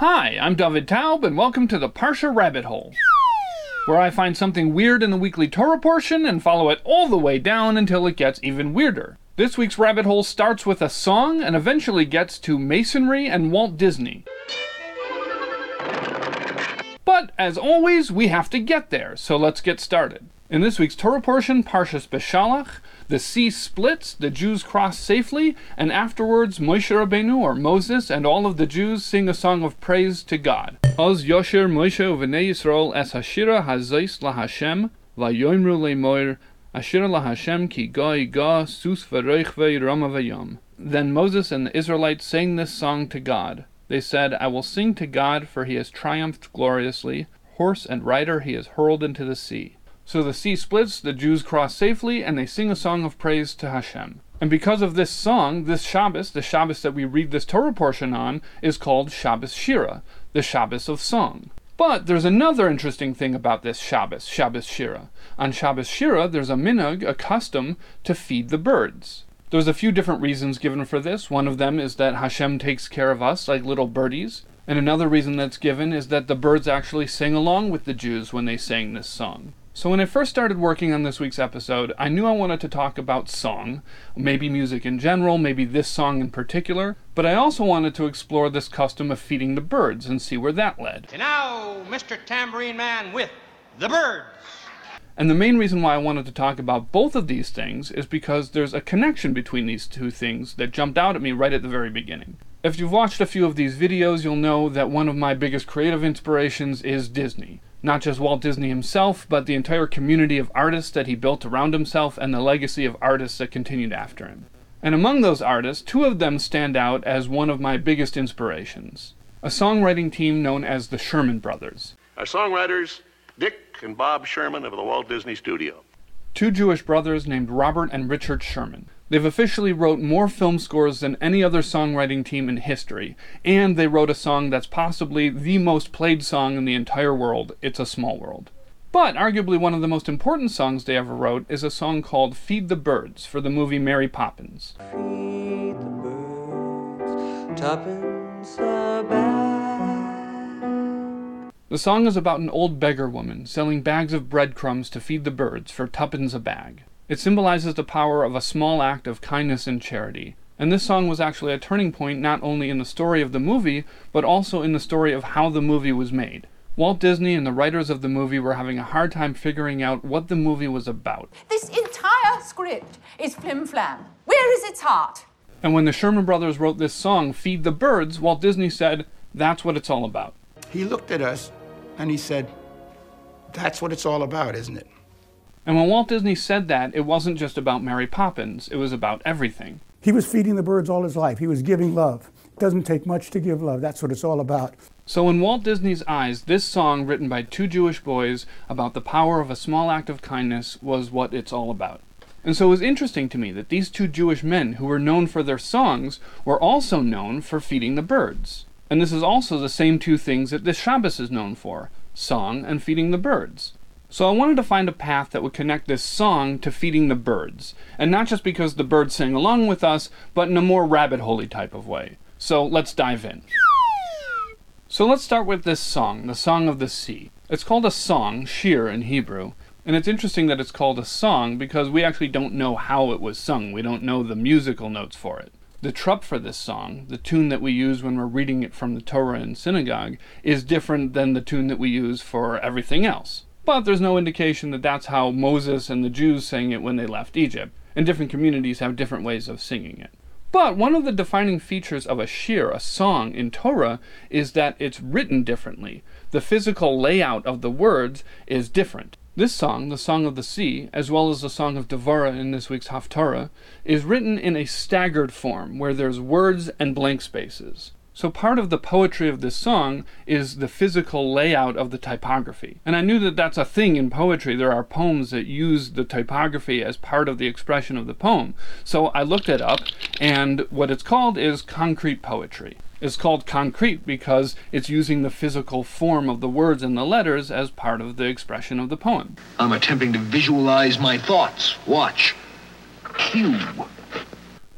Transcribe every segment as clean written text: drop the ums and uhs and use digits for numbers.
Hi, I'm David Taub, and welcome to the Parsha Rabbit Hole, where I find something weird in the weekly Torah portion and follow it all the way down until it gets even weirder. This week's rabbit hole starts with a song and eventually gets to masonry and Walt Disney. But, as always, we have to get there, so let's get started. In this week's Torah portion, Parshas Beshalach, the sea splits, the Jews cross safely, and afterwards Moshe Rabbeinu, or Moses, and all of the Jews sing a song of praise to God. Oz Yosher Moshe u'vnei Yisrael es hashira hazais lahashem, layoimru lemoir, ashira lahashem ki goi ga sus v'reichvei rama v'yom. Then Moses and the Israelites sang this song to God. They said, I will sing to God, for he has triumphed gloriously. Horse and rider he has hurled into the sea. So the sea splits, the Jews cross safely, and they sing a song of praise to Hashem. And because of this song, this Shabbos, the Shabbos that we read this Torah portion on, is called Shabbos Shira, the Shabbos of song. But there's another interesting thing about this Shabbos, Shabbos Shira. On Shabbos Shira, there's a minhag, a custom, to feed the birds. There's a few different reasons given for this. One of them is that Hashem takes care of us like little birdies. And another reason that's given is that the birds actually sing along with the Jews when they sang this song. So when I first started working on this week's episode, I knew I wanted to talk about song, maybe music in general, maybe this song in particular, but I also wanted to explore this custom of feeding the birds and see where that led. And now, Mr. Tambourine Man with the birds. And the main reason why I wanted to talk about both of these things is because there's a connection between these two things that jumped out at me right at the very beginning. If you've watched a few of these videos, you'll know that one of my biggest creative inspirations is Disney. Not just Walt Disney himself, but the entire community of artists that he built around himself and the legacy of artists that continued after him. And among those artists, two of them stand out as one of my biggest inspirations. A songwriting team known as the Sherman Brothers. Our songwriters, Dick and Bob Sherman of the Walt Disney Studio. Two Jewish brothers named Robert and Richard Sherman. They've officially wrote more film scores than any other songwriting team in history, and they wrote a song that's possibly the most played song in the entire world, It's a Small World. But arguably one of the most important songs they ever wrote is a song called Feed the Birds for the movie Mary Poppins. Feed the birds, tuppence a bag. The song is about an old beggar woman selling bags of breadcrumbs to feed the birds for tuppence a bag. It symbolizes the power of a small act of kindness and charity. And this song was actually a turning point not only in the story of the movie, but also in the story of how the movie was made. Walt Disney and the writers of the movie were having a hard time figuring out what the movie was about. This entire script is flim-flam. Where is its heart? And when the Sherman Brothers wrote this song, Feed the Birds, Walt Disney said, that's what it's all about. He looked at us and he said, that's what it's all about, isn't it? And when Walt Disney said that, it wasn't just about Mary Poppins, it was about everything. He was feeding the birds all his life. He was giving love. It doesn't take much to give love. That's what it's all about. So in Walt Disney's eyes, this song written by two Jewish boys about the power of a small act of kindness was what it's all about. And so it was interesting to me that these two Jewish men who were known for their songs were also known for feeding the birds. And this is also the same two things that this Shabbos is known for, song and feeding the birds. So I wanted to find a path that would connect this song to feeding the birds, and not just because the birds sang along with us, but in a more rabbit-hole-y type of way. So let's dive in. So let's start with this song, the Song of the Sea. It's called a song, shir in Hebrew, and it's interesting that it's called a song because we actually don't know how it was sung. We don't know the musical notes for it. The trup for this song, the tune that we use when we're reading it from the Torah in synagogue, is different than the tune that we use for everything else. But there's no indication that that's how Moses and the Jews sang it when they left Egypt, and different communities have different ways of singing it. But one of the defining features of a shir, a song in Torah, is that it's written differently. The physical layout of the words is different. This song, the Song of the Sea, as well as the Song of Devorah in this week's Haftarah, is written in a staggered form where there's words and blank spaces. So part of the poetry of this song is the physical layout of the typography. And I knew that that's a thing in poetry. There are poems that use the typography as part of the expression of the poem. So I looked it up, and what it's called is concrete poetry. It's called concrete because it's using the physical form of the words and the letters as part of the expression of the poem. I'm attempting to visualize my thoughts. Watch. Q.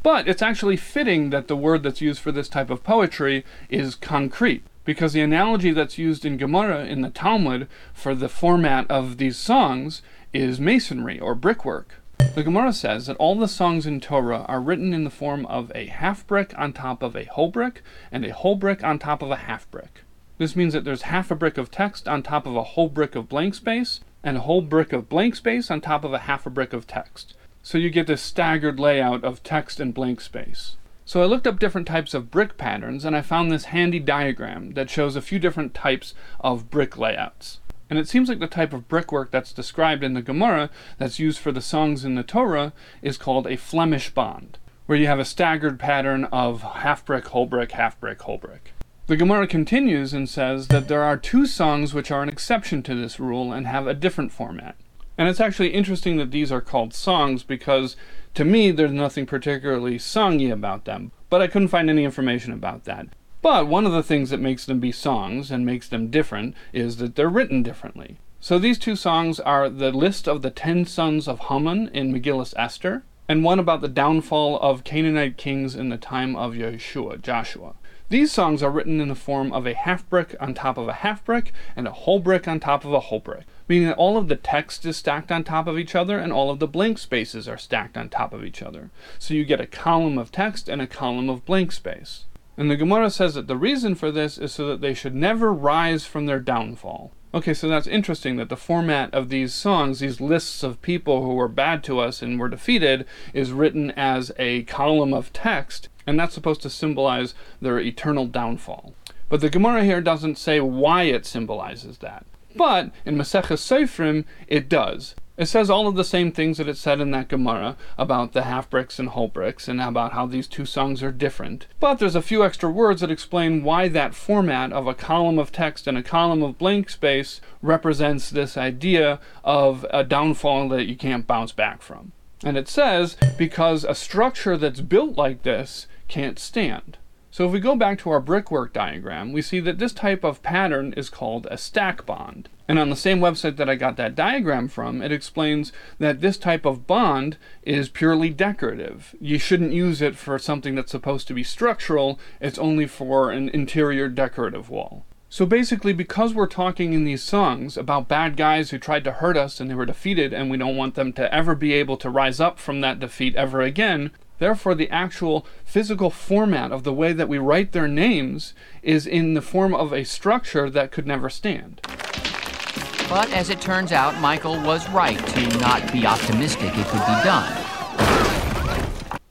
But it's actually fitting that the word that's used for this type of poetry is concrete. Because the analogy that's used in Gemara in the Talmud for the format of these songs is masonry or brickwork. The Gemara says that all the songs in Torah are written in the form of a half brick on top of a whole brick and a whole brick on top of a half brick. This means that there's half a brick of text on top of a whole brick of blank space and a whole brick of blank space on top of a half a brick of text. So you get this staggered layout of text and blank space. So I looked up different types of brick patterns, and I found this handy diagram that shows a few different types of brick layouts. And it seems like the type of brickwork that's described in the Gemara that's used for the songs in the Torah is called a Flemish bond, where you have a staggered pattern of half brick, whole brick, half brick, whole brick. The Gemara continues and says that there are two songs which are an exception to this rule and have a different format. And it's actually interesting that these are called songs because, to me, there's nothing particularly songy about them, but I couldn't find any information about that. But one of the things that makes them be songs and makes them different is that they're written differently. So these two songs are the list of the 10 sons of Haman in Megillus Esther, and one about the downfall of Canaanite kings in the time of Yeshua, Joshua. These songs are written in the form of a half brick on top of a half brick and a whole brick on top of a whole brick, meaning that all of the text is stacked on top of each other and all of the blank spaces are stacked on top of each other. So you get a column of text and a column of blank space. And the Gemara says that the reason for this is so that they should never rise from their downfall. Okay, so that's interesting that the format of these songs, these lists of people who were bad to us and were defeated, is written as a column of text, and that's supposed to symbolize their eternal downfall. But the Gemara here doesn't say why it symbolizes that. But in Maseches Seifrim, it does. It says all of the same things that it said in that Gemara about the half bricks and whole bricks and about how these two songs are different. But there's a few extra words that explain why that format of a column of text and a column of blank space represents this idea of a downfall that you can't bounce back from. And it says, because a structure that's built like this can't stand. So if we go back to our brickwork diagram, we see that this type of pattern is called a stack bond. And on the same website that I got that diagram from, it explains that this type of bond is purely decorative. You shouldn't use it for something that's supposed to be structural. It's only for an interior decorative wall. So basically, because we're talking in these songs about bad guys who tried to hurt us and they were defeated and we don't want them to ever be able to rise up from that defeat ever again, therefore, the actual physical format of the way that we write their names is in the form of a structure that could never stand. But as it turns out, Michael was right to not be optimistic it could be done.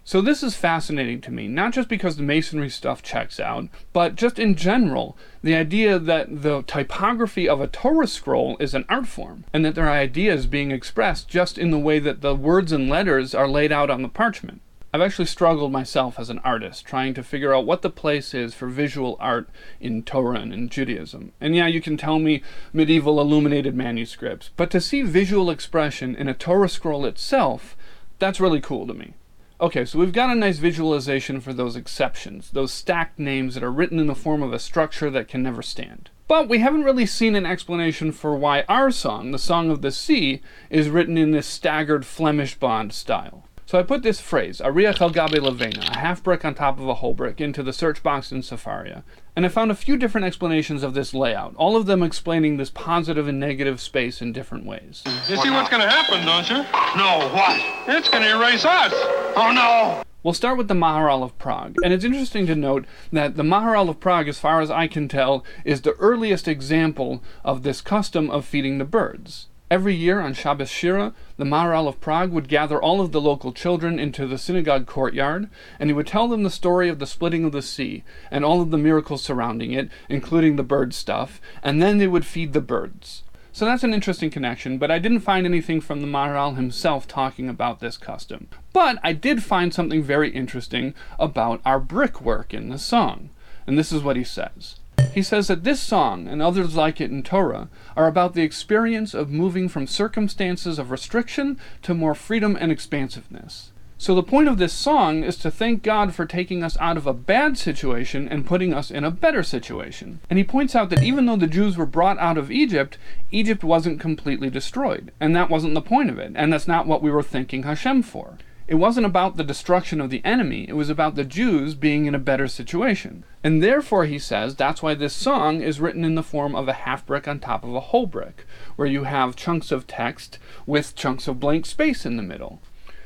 So this is fascinating to me, not just because the masonry stuff checks out, but just in general, the idea that the typography of a Torah scroll is an art form, and that their idea is being expressed just in the way that the words and letters are laid out on the parchment. I've actually struggled myself as an artist, trying to figure out what the place is for visual art in Torah and in Judaism. And yeah, you can tell me medieval illuminated manuscripts, but to see visual expression in a Torah scroll itself, that's really cool to me. Okay, so we've got a nice visualization for those exceptions, those stacked names that are written in the form of a structure that can never stand. But we haven't really seen an explanation for why our song, the Song of the Sea, is written in this staggered Flemish bond style. So I put this phrase, Ariach al Gabe Levena, a half brick on top of a whole brick, into the search box in Safaria. And I found a few different explanations of this layout, all of them explaining this positive and negative space in different ways. You see what's going to happen, don't you? No, what? It's going to erase us. Oh, no. We'll start with the Maharal of Prague. And it's interesting to note that the Maharal of Prague, as far as I can tell, is the earliest example of this custom of feeding the birds. Every year on Shabbos Shira, the Maharal of Prague would gather all of the local children into the synagogue courtyard, and he would tell them the story of the splitting of the sea and all of the miracles surrounding it, including the bird stuff, and then they would feed the birds. So that's an interesting connection, but I didn't find anything from the Maharal himself talking about this custom. But I did find something very interesting about our brickwork in the song, and this is what he says. He says that this song, and others like it in Torah, are about the experience of moving from circumstances of restriction to more freedom and expansiveness. So the point of this song is to thank God for taking us out of a bad situation and putting us in a better situation. And he points out that even though the Jews were brought out of Egypt, Egypt wasn't completely destroyed. And that wasn't the point of it. And that's not what we were thanking Hashem for. It wasn't about the destruction of the enemy, it was about the Jews being in a better situation. And therefore, he says, that's why this song is written in the form of a half brick on top of a whole brick, where you have chunks of text with chunks of blank space in the middle.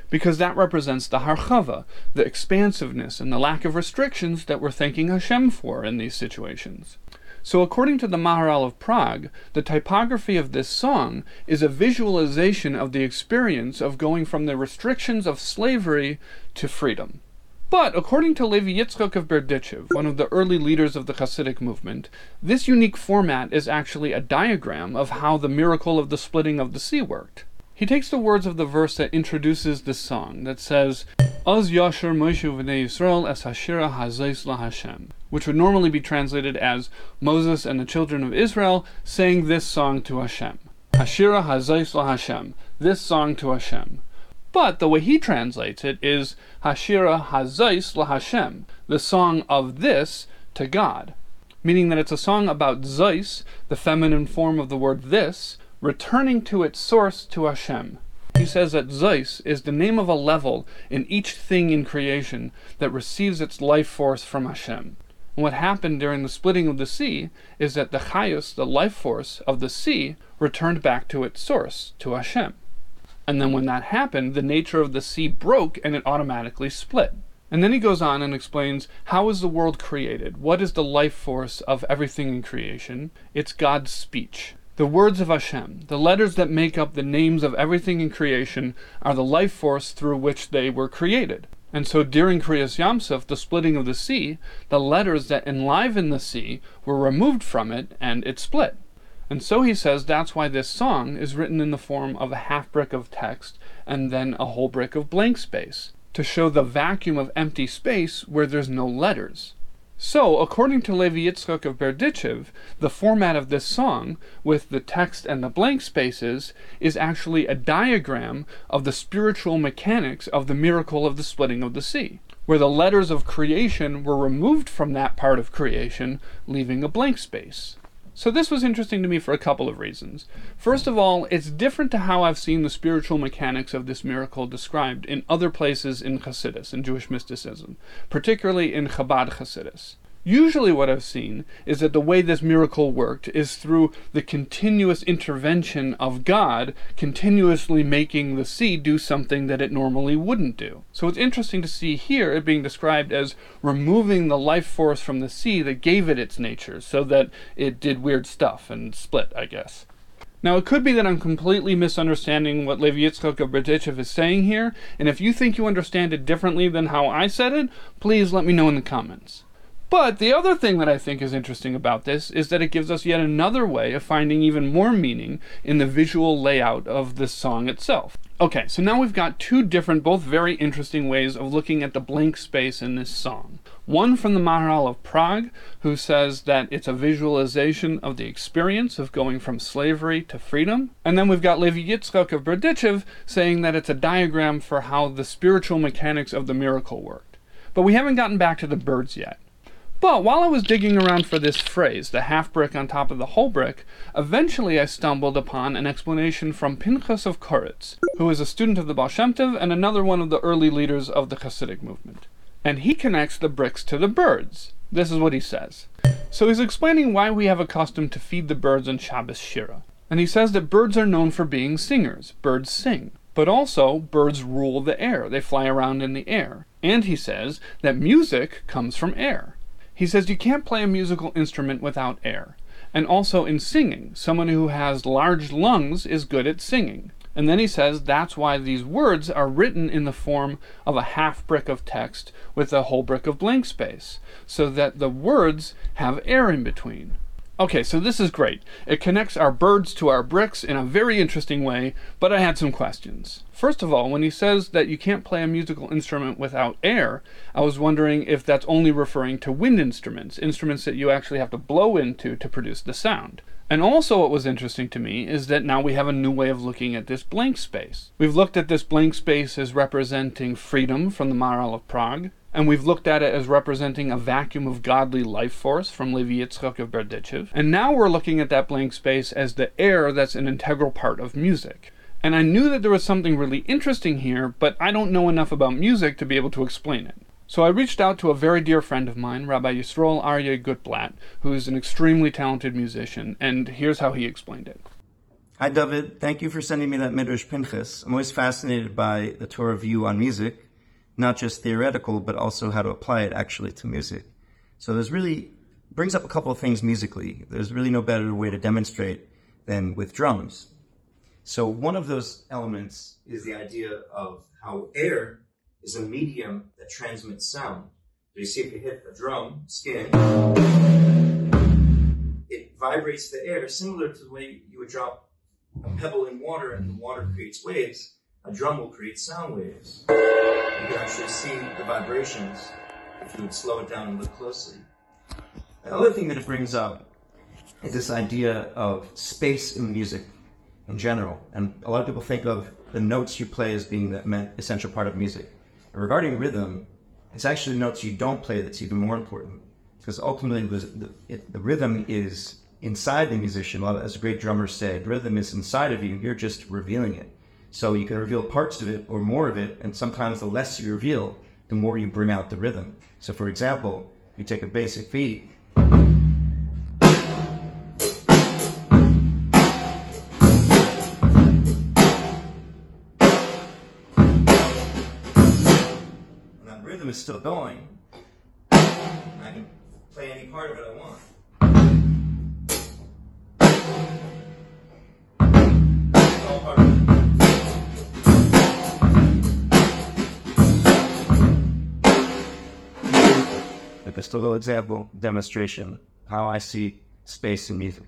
Because that represents the harchava, the expansiveness and the lack of restrictions that we're thanking Hashem for in these situations. So according to the Maharal of Prague, the typography of this song is a visualization of the experience of going from the restrictions of slavery to freedom. But according to Levi Yitzchok of Berdichev, one of the early leaders of the Hasidic movement, this unique format is actually a diagram of how the miracle of the splitting of the sea worked. He takes the words of the verse that introduces this song that says, "Az Yasher Moshe v'nei Yisrael es hashira hazais la Hashem," which would normally be translated as Moses and the children of Israel sang this song to Hashem. Hashira hazais la Hashem, this song to Hashem. But the way he translates it is Hashira hazais la Hashem, the song of this to God, meaning that it's a song about zeis, the feminine form of the word this, returning to its source to Hashem. He says that Zeus is the name of a level in each thing in creation that receives its life force from Hashem. And what happened during the splitting of the sea is that the Chayus, the life force of the sea, returned back to its source, to Hashem. And then when that happened, the nature of the sea broke and it automatically split. And then he goes on and explains, how is the world created? What is the life force of everything in creation? It's God's speech. The words of Hashem, the letters that make up the names of everything in creation, are the life force through which they were created. And so during Kriyas Yam Suf, the splitting of the sea, the letters that enliven the sea were removed from it and it split. And so he says that's why this song is written in the form of a half brick of text and then a whole brick of blank space, to show the vacuum of empty space where there's no letters. So, according to Levi Yitzchok of Berdichev, the format of this song, with the text and the blank spaces, is actually a diagram of the spiritual mechanics of the miracle of the splitting of the sea, where the letters of creation were removed from that part of creation, leaving a blank space. So this was interesting to me for a couple of reasons. First of all, it's different to how I've seen the spiritual mechanics of this miracle described in other places in Hasidus, in Jewish mysticism, particularly in Chabad Hasidus. Usually what I've seen is that the way this miracle worked is through the continuous intervention of God, continuously making the sea do something that it normally wouldn't do. So it's interesting to see here it being described as removing the life force from the sea that gave it its nature, so that it did weird stuff and split, I guess. Now, it could be that I'm completely misunderstanding what Levi Yitzchok of Berdichev is saying here, and if you think you understand it differently than how I said it, please let me know in the comments. But the other thing that I think is interesting about this is that it gives us yet another way of finding even more meaning in the visual layout of this song itself. Okay, so now we've got two different, both very interesting ways of looking at the blank space in this song. One from the Maharal of Prague, who says that it's a visualization of the experience of going from slavery to freedom. And then we've got Levi Yitzchok of Berdichev saying that it's a diagram for how the spiritual mechanics of the miracle worked. But we haven't gotten back to the birds yet. But while I was digging around for this phrase, the half brick on top of the whole brick, eventually I stumbled upon an explanation from Pinchas of Koretz, who is a student of the Baal Shem Tov and another one of the early leaders of the Hasidic movement. And he connects the bricks to the birds. This is what he says. So he's explaining why we have a custom to feed the birds on Shabbos Shira. And he says that birds are known for being singers. Birds sing. But also, birds rule the air. They fly around in the air. And he says that music comes from air. He says you can't play a musical instrument without air. And also in singing, someone who has large lungs is good at singing. And then he says that's why these words are written in the form of a half brick of text with a whole brick of blank space, so that the words have air in between. Okay, so this is great. It connects our birds to our bricks in a very interesting way, but I had some questions. First of all, when he says that you can't play a musical instrument without air, I was wondering if that's only referring to wind instruments, instruments that you actually have to blow into to produce the sound. And also what was interesting to me is that now we have a new way of looking at this blank space. We've looked at this blank space as representing freedom from the Maharal of Prague, and we've looked at it as representing a vacuum of godly life force from Levi Yitzchok of Berdichev. And now we're looking at that blank space as the air that's an integral part of music. And I knew that there was something really interesting here, but I don't know enough about music to be able to explain it. So I reached out to a very dear friend of mine, Rabbi Yisroel Aryeh Gutblatt, who is an extremely talented musician, and here's how he explained it. Hi, David. Thank you for sending me that Midrash Pinchas. I'm always fascinated by the Torah view on music, not just theoretical, but also how to apply it actually to music. So this really brings up a couple of things musically. There's really no better way to demonstrate than with drums. So one of those elements is the idea of how air is a medium that transmits sound. So you see, if you hit a drum skin, it vibrates the air, similar to the way you would drop a pebble in water and the water creates waves. A drum will create sound waves. You can actually see the vibrations if you would slow it down and look closely. The other thing that it brings up is this idea of space in music in general. And a lot of people think of the notes you play as being the essential part of music. And regarding rhythm, it's actually the notes you don't play that's even more important, because ultimately the rhythm is inside the musician. A lot of, as great drummers say, the rhythm is inside of you, you're just revealing it. So you can reveal parts of it or more of it, and sometimes the less you reveal, the more you bring out the rhythm. So for example, you take a basic beat, is still going. I can play any part of it I want. It's all part of it. Like a little example demonstration how I see space in music.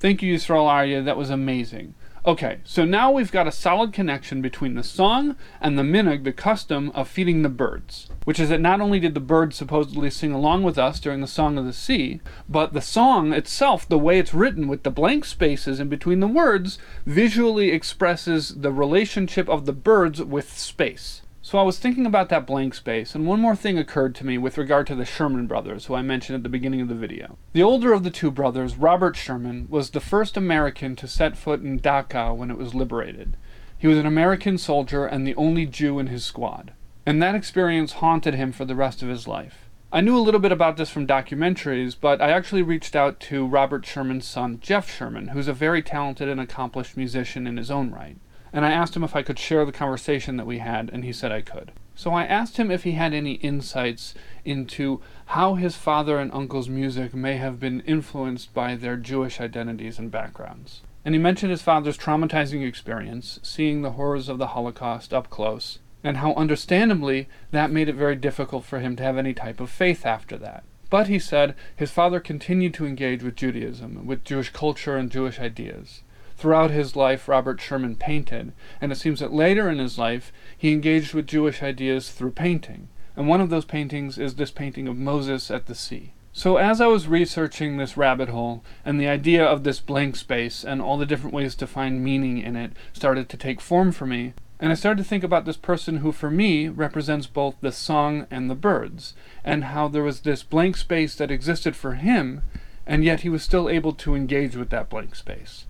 Thank you, Yisrael Aryeh. That was amazing. Okay, so now we've got a solid connection between the song and the minhag, the custom of feeding the birds, which is that not only did the birds supposedly sing along with us during the Song of the Sea, but the song itself, the way it's written with the blank spaces in between the words, visually expresses the relationship of the birds with space. So I was thinking about that blank space, and one more thing occurred to me with regard to the Sherman brothers, who I mentioned at the beginning of the video. The older of the two brothers, Robert Sherman, was the first American to set foot in Dachau when it was liberated. He was an American soldier and the only Jew in his squad, and that experience haunted him for the rest of his life. I knew a little bit about this from documentaries, but I actually reached out to Robert Sherman's son, Jeff Sherman, who's a very talented and accomplished musician in his own right. And I asked him if I could share the conversation that we had, and he said I could. So I asked him if he had any insights into how his father and uncle's music may have been influenced by their Jewish identities and backgrounds. And he mentioned his father's traumatizing experience, seeing the horrors of the Holocaust up close, and how understandably that made it very difficult for him to have any type of faith after that. But he said his father continued to engage with Judaism, with Jewish culture and Jewish ideas. Throughout his life, Robert Sherman painted, and it seems that later in his life, he engaged with Jewish ideas through painting, and one of those paintings is this painting of Moses at the sea. So as I was researching this rabbit hole, and the idea of this blank space and all the different ways to find meaning in it started to take form for me, and I started to think about this person who, for me, represents both the song and the birds, and how there was this blank space that existed for him, and yet he was still able to engage with that blank space.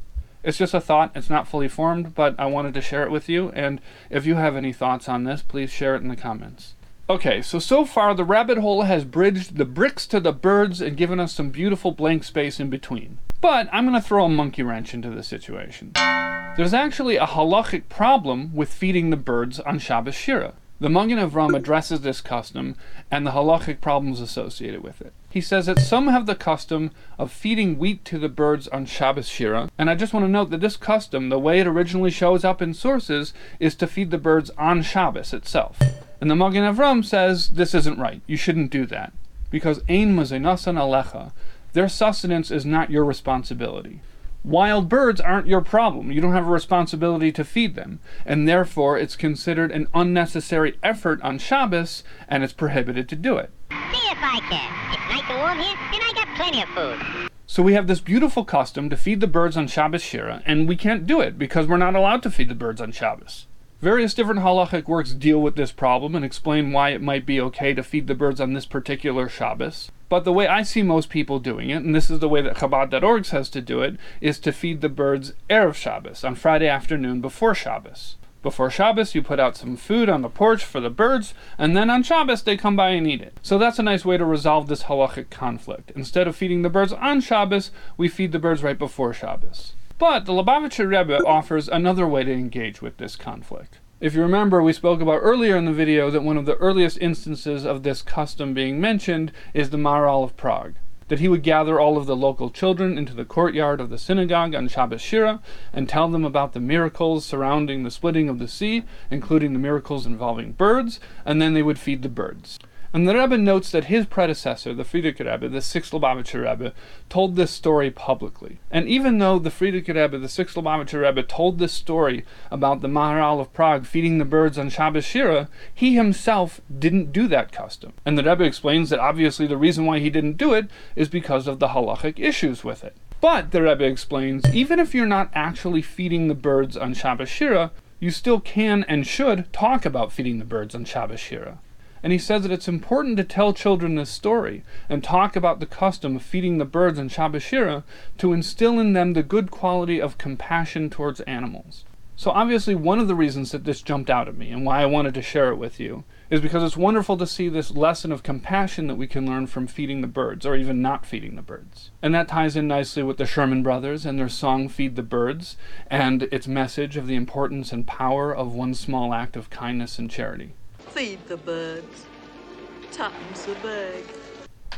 It's just a thought, it's not fully formed, but I wanted to share it with you, and if you have any thoughts on this, please share it in the comments. Okay, so far the rabbit hole has bridged the bricks to the birds and given us some beautiful blank space in between. But I'm going to throw a monkey wrench into the situation. There's actually a halachic problem with feeding the birds on Shabbos Shira. The Magen Avraham addresses this custom and the halachic problems associated with it. He says that some have the custom of feeding wheat to the birds on Shabbos Shira, and I just want to note that this custom, the way it originally shows up in sources, is to feed the birds on Shabbos itself. And the Magen Avraham says this isn't right, you shouldn't do that, because ein mazenasan alecha, their sustenance is not your responsibility. Wild birds aren't your problem. You don't have a responsibility to feed them, and therefore it's considered an unnecessary effort on Shabbos, and it's prohibited to do it. See if I can. It's nice and warm here, and I got plenty of food. So we have this beautiful custom to feed the birds on Shabbos Shira, and we can't do it because we're not allowed to feed the birds on Shabbos. Various different halachic works deal with this problem and explain why it might be okay to feed the birds on this particular Shabbos. But the way I see most people doing it, and this is the way that Chabad.org says to do it, is to feed the birds Erev Shabbos, on Friday afternoon before Shabbos. Before Shabbos, you put out some food on the porch for the birds, and then on Shabbos, they come by and eat it. So that's a nice way to resolve this halachic conflict. Instead of feeding the birds on Shabbos, we feed the birds right before Shabbos. But the Lubavitcher Rebbe offers another way to engage with this conflict. If you remember, we spoke about earlier in the video that one of the earliest instances of this custom being mentioned is the Maharal of Prague, that he would gather all of the local children into the courtyard of the synagogue on Shabbos Shira and tell them about the miracles surrounding the splitting of the sea, including the miracles involving birds, and then they would feed the birds. And the Rebbe notes that his predecessor, the Frierdiker Rebbe, the 6th Lubavitcher Rebbe, told this story publicly. And even though the Frierdiker Rebbe, the 6th Lubavitcher Rebbe, told this story about the Maharal of Prague feeding the birds on Shabbos Shira, he himself didn't do that custom. And the Rebbe explains that obviously the reason why he didn't do it is because of the halachic issues with it. But, the Rebbe explains, even if you're not actually feeding the birds on Shabbos Shira, you still can and should talk about feeding the birds on Shabbos Shira. And he says that it's important to tell children this story and talk about the custom of feeding the birds on Shabbos Shira to instill in them the good quality of compassion towards animals. So obviously one of the reasons that this jumped out at me and why I wanted to share it with you is because it's wonderful to see this lesson of compassion that we can learn from feeding the birds, or even not feeding the birds. And that ties in nicely with the Sherman Brothers and their song Feed the Birds and its message of the importance and power of one small act of kindness and charity. Feed the birds. Tuppence a bag.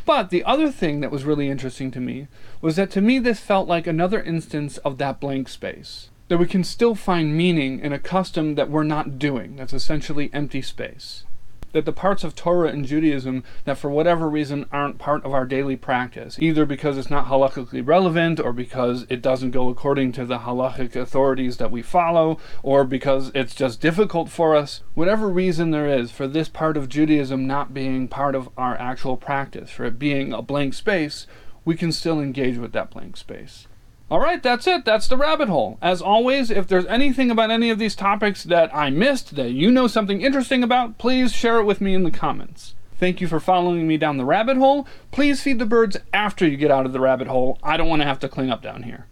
But the other thing that was really interesting to me was that to me this felt like another instance of that blank space. That we can still find meaning in a custom that we're not doing, that's essentially empty space. That the parts of Torah and Judaism that for whatever reason aren't part of our daily practice, either because it's not halachically relevant, or because it doesn't go according to the halachic authorities that we follow, or because it's just difficult for us. Whatever reason there is for this part of Judaism not being part of our actual practice, for it being a blank space, we can still engage with that blank space. Alright, that's it. That's the rabbit hole. As always, if there's anything about any of these topics that I missed, that you know something interesting about, please share it with me in the comments. Thank you for following me down the rabbit hole. Please feed the birds after you get out of the rabbit hole. I don't want to have to clean up down here.